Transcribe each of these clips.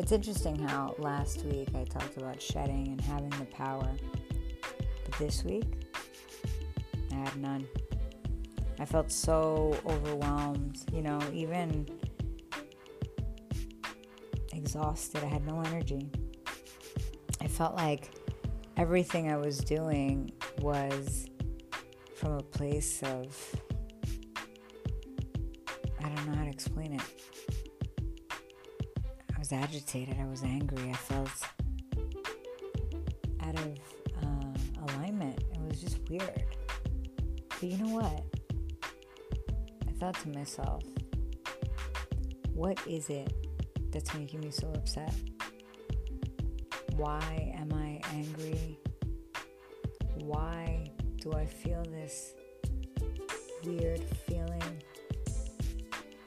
It's interesting how last week I talked about shedding and having the power, but this week I had none. I felt so overwhelmed, even exhausted. I had no energy. I felt like everything I was doing was from a place of, I don't know how to explain it. I was agitated. I was angry. I felt out of alignment. It was just weird. But you know what? I thought to myself, what is it that's making me so upset? Why am I angry? Why do I feel this weird feeling?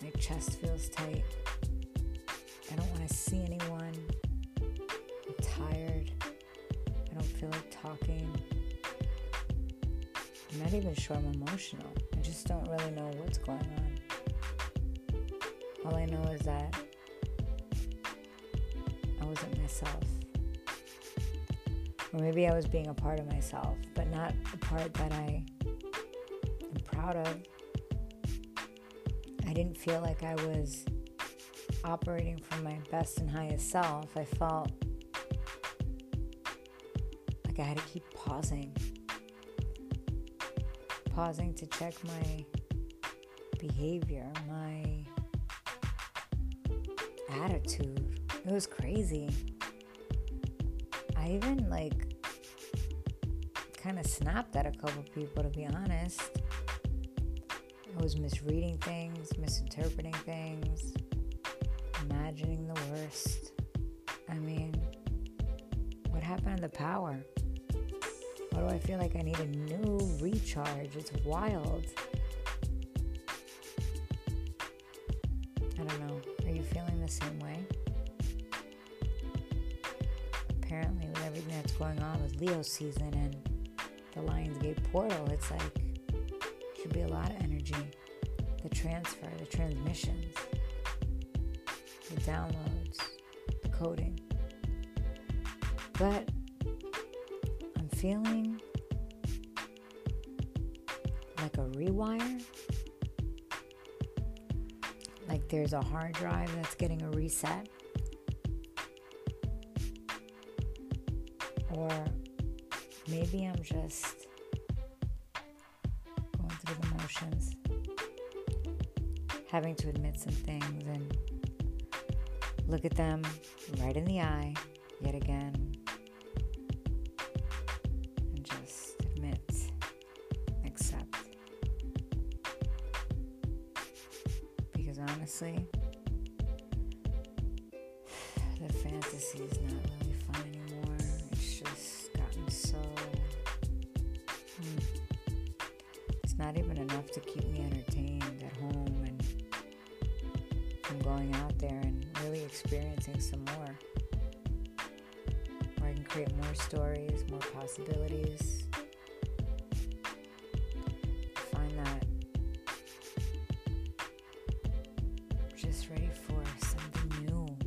My chest feels tight. I don't want to see anyone. I'm tired. I don't feel like talking. I'm not even sure I'm emotional. I just don't really know what's going on. All I know is that I wasn't myself. Or maybe I was being a part of myself, but not the part that I am proud of. I didn't feel like I was operating from my best and highest self. I felt like I had to keep pausing to check my behavior, my attitude. It was crazy. I even kind of snapped at a couple people, to be honest. I was misreading things, misinterpreting things, imagining the worst. I mean, what happened to the power? Why do I feel like I need a new recharge? It's wild. I don't know. Are you feeling the same way? Apparently, with everything that's going on with Leo season and the Lionsgate portal, it's like should be a lot of energy. The transfer, the transmissions, the downloads, the coding. But I'm feeling like a rewire. Like there's a hard drive that's getting a reset. Or maybe I'm just going through the motions, having to admit some things and look at them right in the eye yet again and just admit, accept. Because honestly, the fantasy is not really fun anymore. It's not even enough to keep me entertained at home and from going out there and really experiencing some more, where I can create more stories, more possibilities. I find that I'm just ready for something new.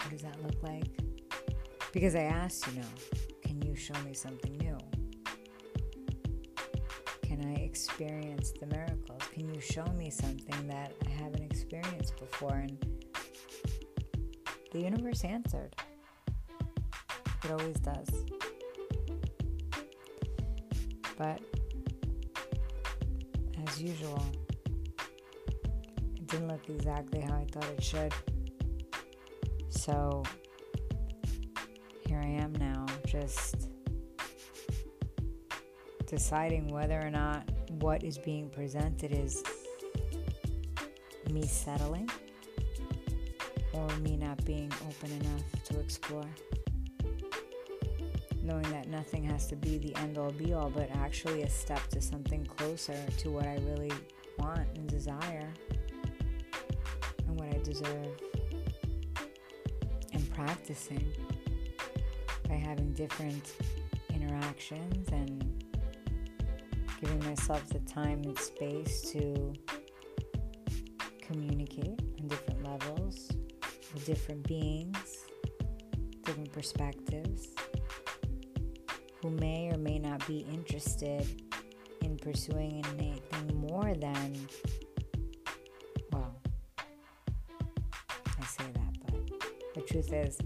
What does that look like? Because I asked, can you show me something new? Can I experience the miracles? Can you show me something that I haven't experienced before? And the universe answered. It always does. But as usual, it didn't look exactly how I thought it should. So here I am now, just deciding whether or not what is being presented is me settling or me not being open enough to explore. Knowing that nothing has to be the end-all be-all, but actually a step to something closer to what I really want and desire and what I deserve. And practicing by having different interactions and giving myself the time and space to communicate on different levels with different beings, different perspectives, who may or may not be interested in pursuing anything more than, well, I say that, but the truth is,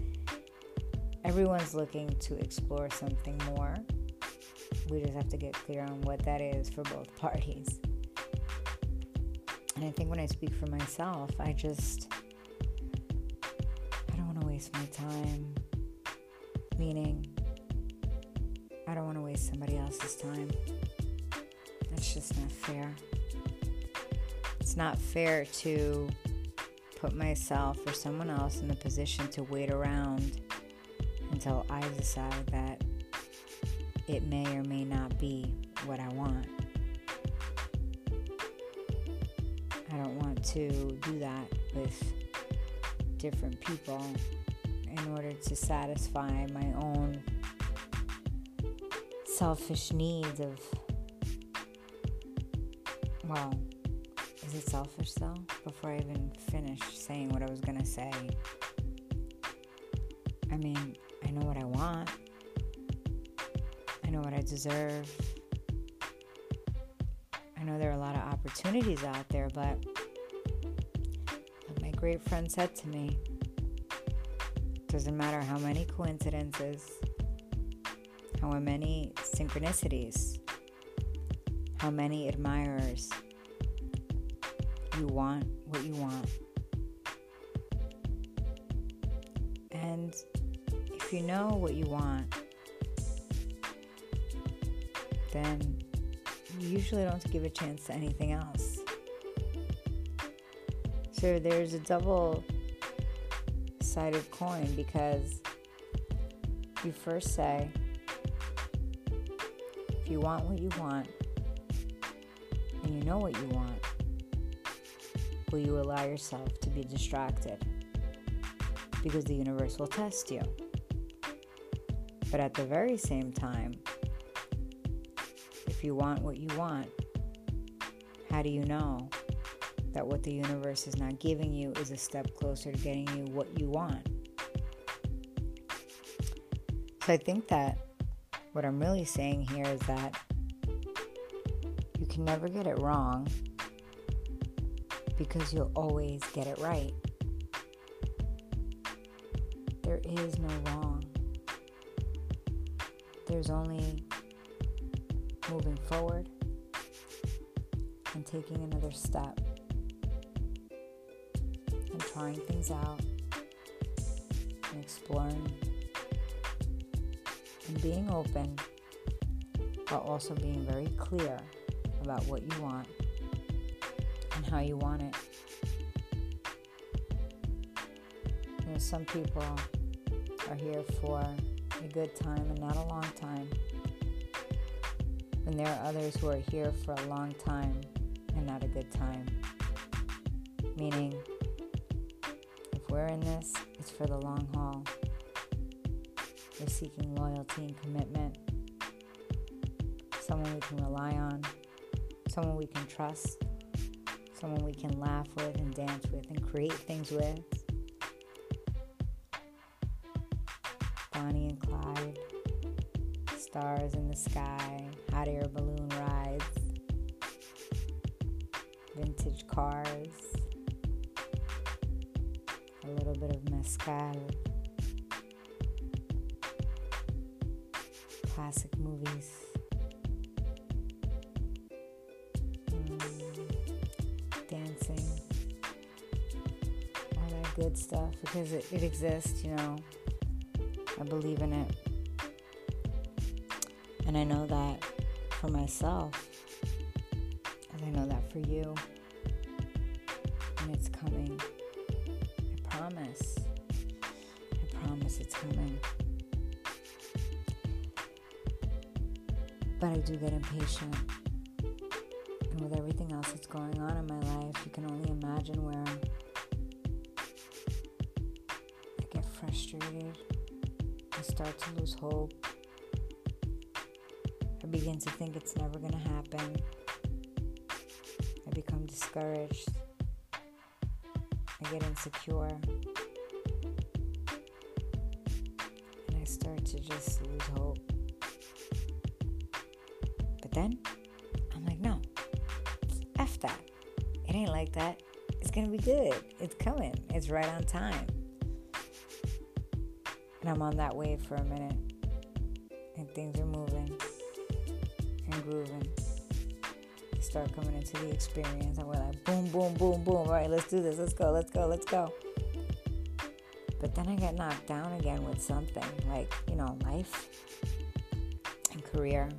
everyone's looking to explore something more. We just have to get clear on what that is for both parties. And I think when I speak for myself, I don't want to waste my time. Meaning, I don't want to waste somebody else's time. That's just not fair. It's not fair to put myself or someone else in the position to wait around until I decide that it may or may not be what I want. I don't want to do that with different people in order to satisfy my own selfish needs of, well, is it selfish though? Before I even finish saying what I was gonna say, I mean, I know what I want. I know what I deserve. I know there are a lot of opportunities out there, but my great friend said to me, doesn't matter how many coincidences, how many synchronicities, how many admirers, you want what you want. And if you know what you want, then you usually don't give a chance to anything else. So there's a double-sided coin, because you first say, if you want what you want, and you know what you want, will you allow yourself to be distracted? Because the universe will test you. But at the very same time, if you want what you want, how do you know that what the universe is not giving you is a step closer to getting you what you want? So I think that what I'm really saying here is that you can never get it wrong, because you'll always get it right. There is no wrong. There's only moving forward and taking another step and trying things out and exploring and being open, while also being very clear about what you want and how you want it. You know, some people are here for a good time and not a long time. And there are others who are here for a long time and not a good time. Meaning, if we're in this, it's for the long haul. We're seeking loyalty and commitment. Someone we can rely on. Someone we can trust. Someone we can laugh with and dance with and create things with. Bonnie and Clyde. Stars in the sky, hot air balloon rides, vintage cars, a little bit of mezcal, classic movies, dancing, all that good stuff, because it exists, you know. I believe in it. And I know that for myself, and I know that for you, and it's coming. I promise it's coming. But I do get impatient, and with everything else that's going on in my life, you can only imagine where I get frustrated, I start to lose hope, begin to think it's never going to happen. I become discouraged. I get insecure, and I start to just lose hope. But then, I'm like, no, F that. It ain't like that. It's gonna be good. It's coming. It's right on time. And I'm on that wave for a minute, and things are moving and grooving. Start coming into the experience, and we're like, boom, boom, boom, boom. All right, let's do this. Let's go. Let's go. Let's go. But then I get knocked down again with something like, you know, life and career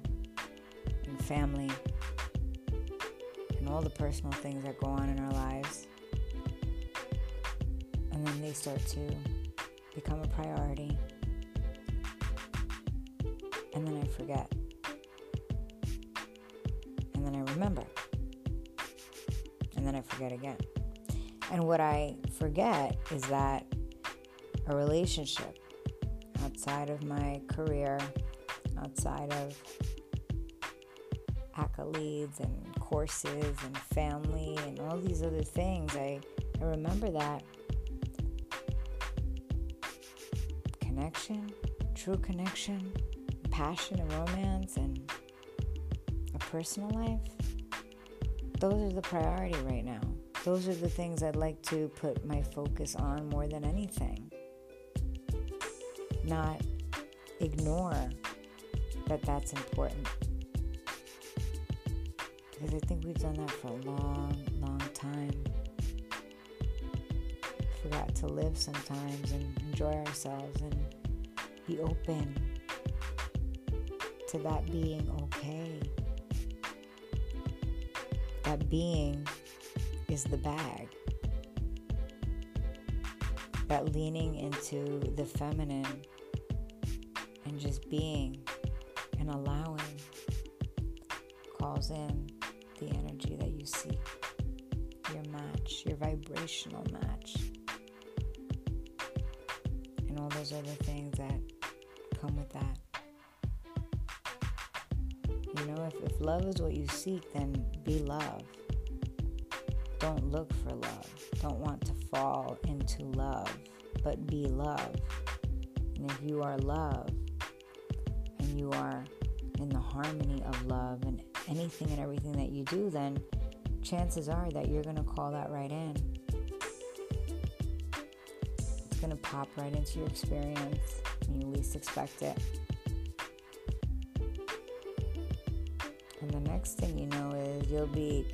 and family and all the personal things that go on in our lives. And then they start to become a priority. And then I forget. And then I remember, and then I forget again. And what I forget is that a relationship outside of my career, outside of accolades and courses and family and all these other things, I remember that connection, true connection, passion and romance and personal life, those are the priority right now. Those are the things I'd like to put my focus on more than anything. Not ignore that that's important. Because I think we've done that for a long, long time. Forgot to live sometimes and enjoy ourselves and be open to that being okay. That being is the bag. That leaning into the feminine and just being and allowing calls in the energy that you seek, your match, your vibrational match, and all those other things that come with that. You know, if love is what you seek, then be love. Don't look for love. Don't want to fall into love, but be love. And if you are love, and you are in the harmony of love and anything and everything that you do, then chances are that you're going to call that right in. It's going to pop right into your experience when you least expect it. And the next thing you know is you'll be,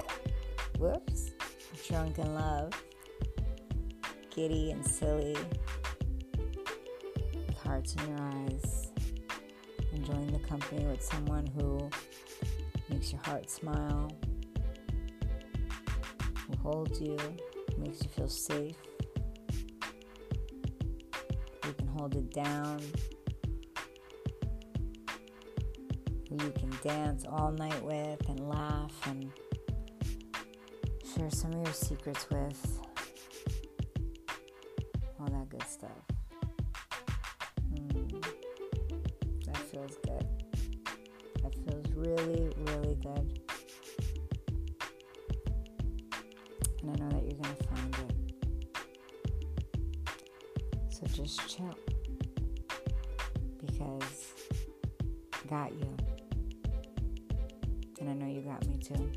whoops, drunk in love, giddy and silly, with hearts in your eyes, enjoying the company with someone who makes your heart smile, who holds you, makes you feel safe, you can hold it down, who you can dance all night with and laugh and share some of your secrets with. All that good stuff. That feels good. That feels really, really good. And I know that you're going to find it. So just chill. Because I got you. And I know you got me too.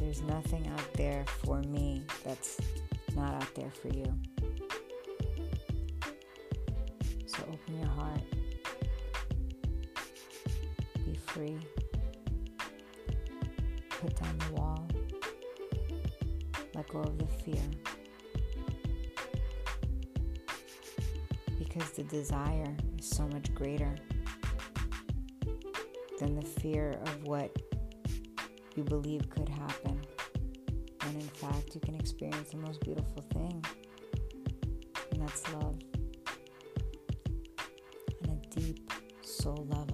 There's nothing out there for me that's not out there for you. So open your heart. Be free. Put down the wall. Let go of the fear. Because the desire is so much greater than the fear of what you believe could happen. And in fact, you can experience the most beautiful thing. And that's love. On a deep soul level.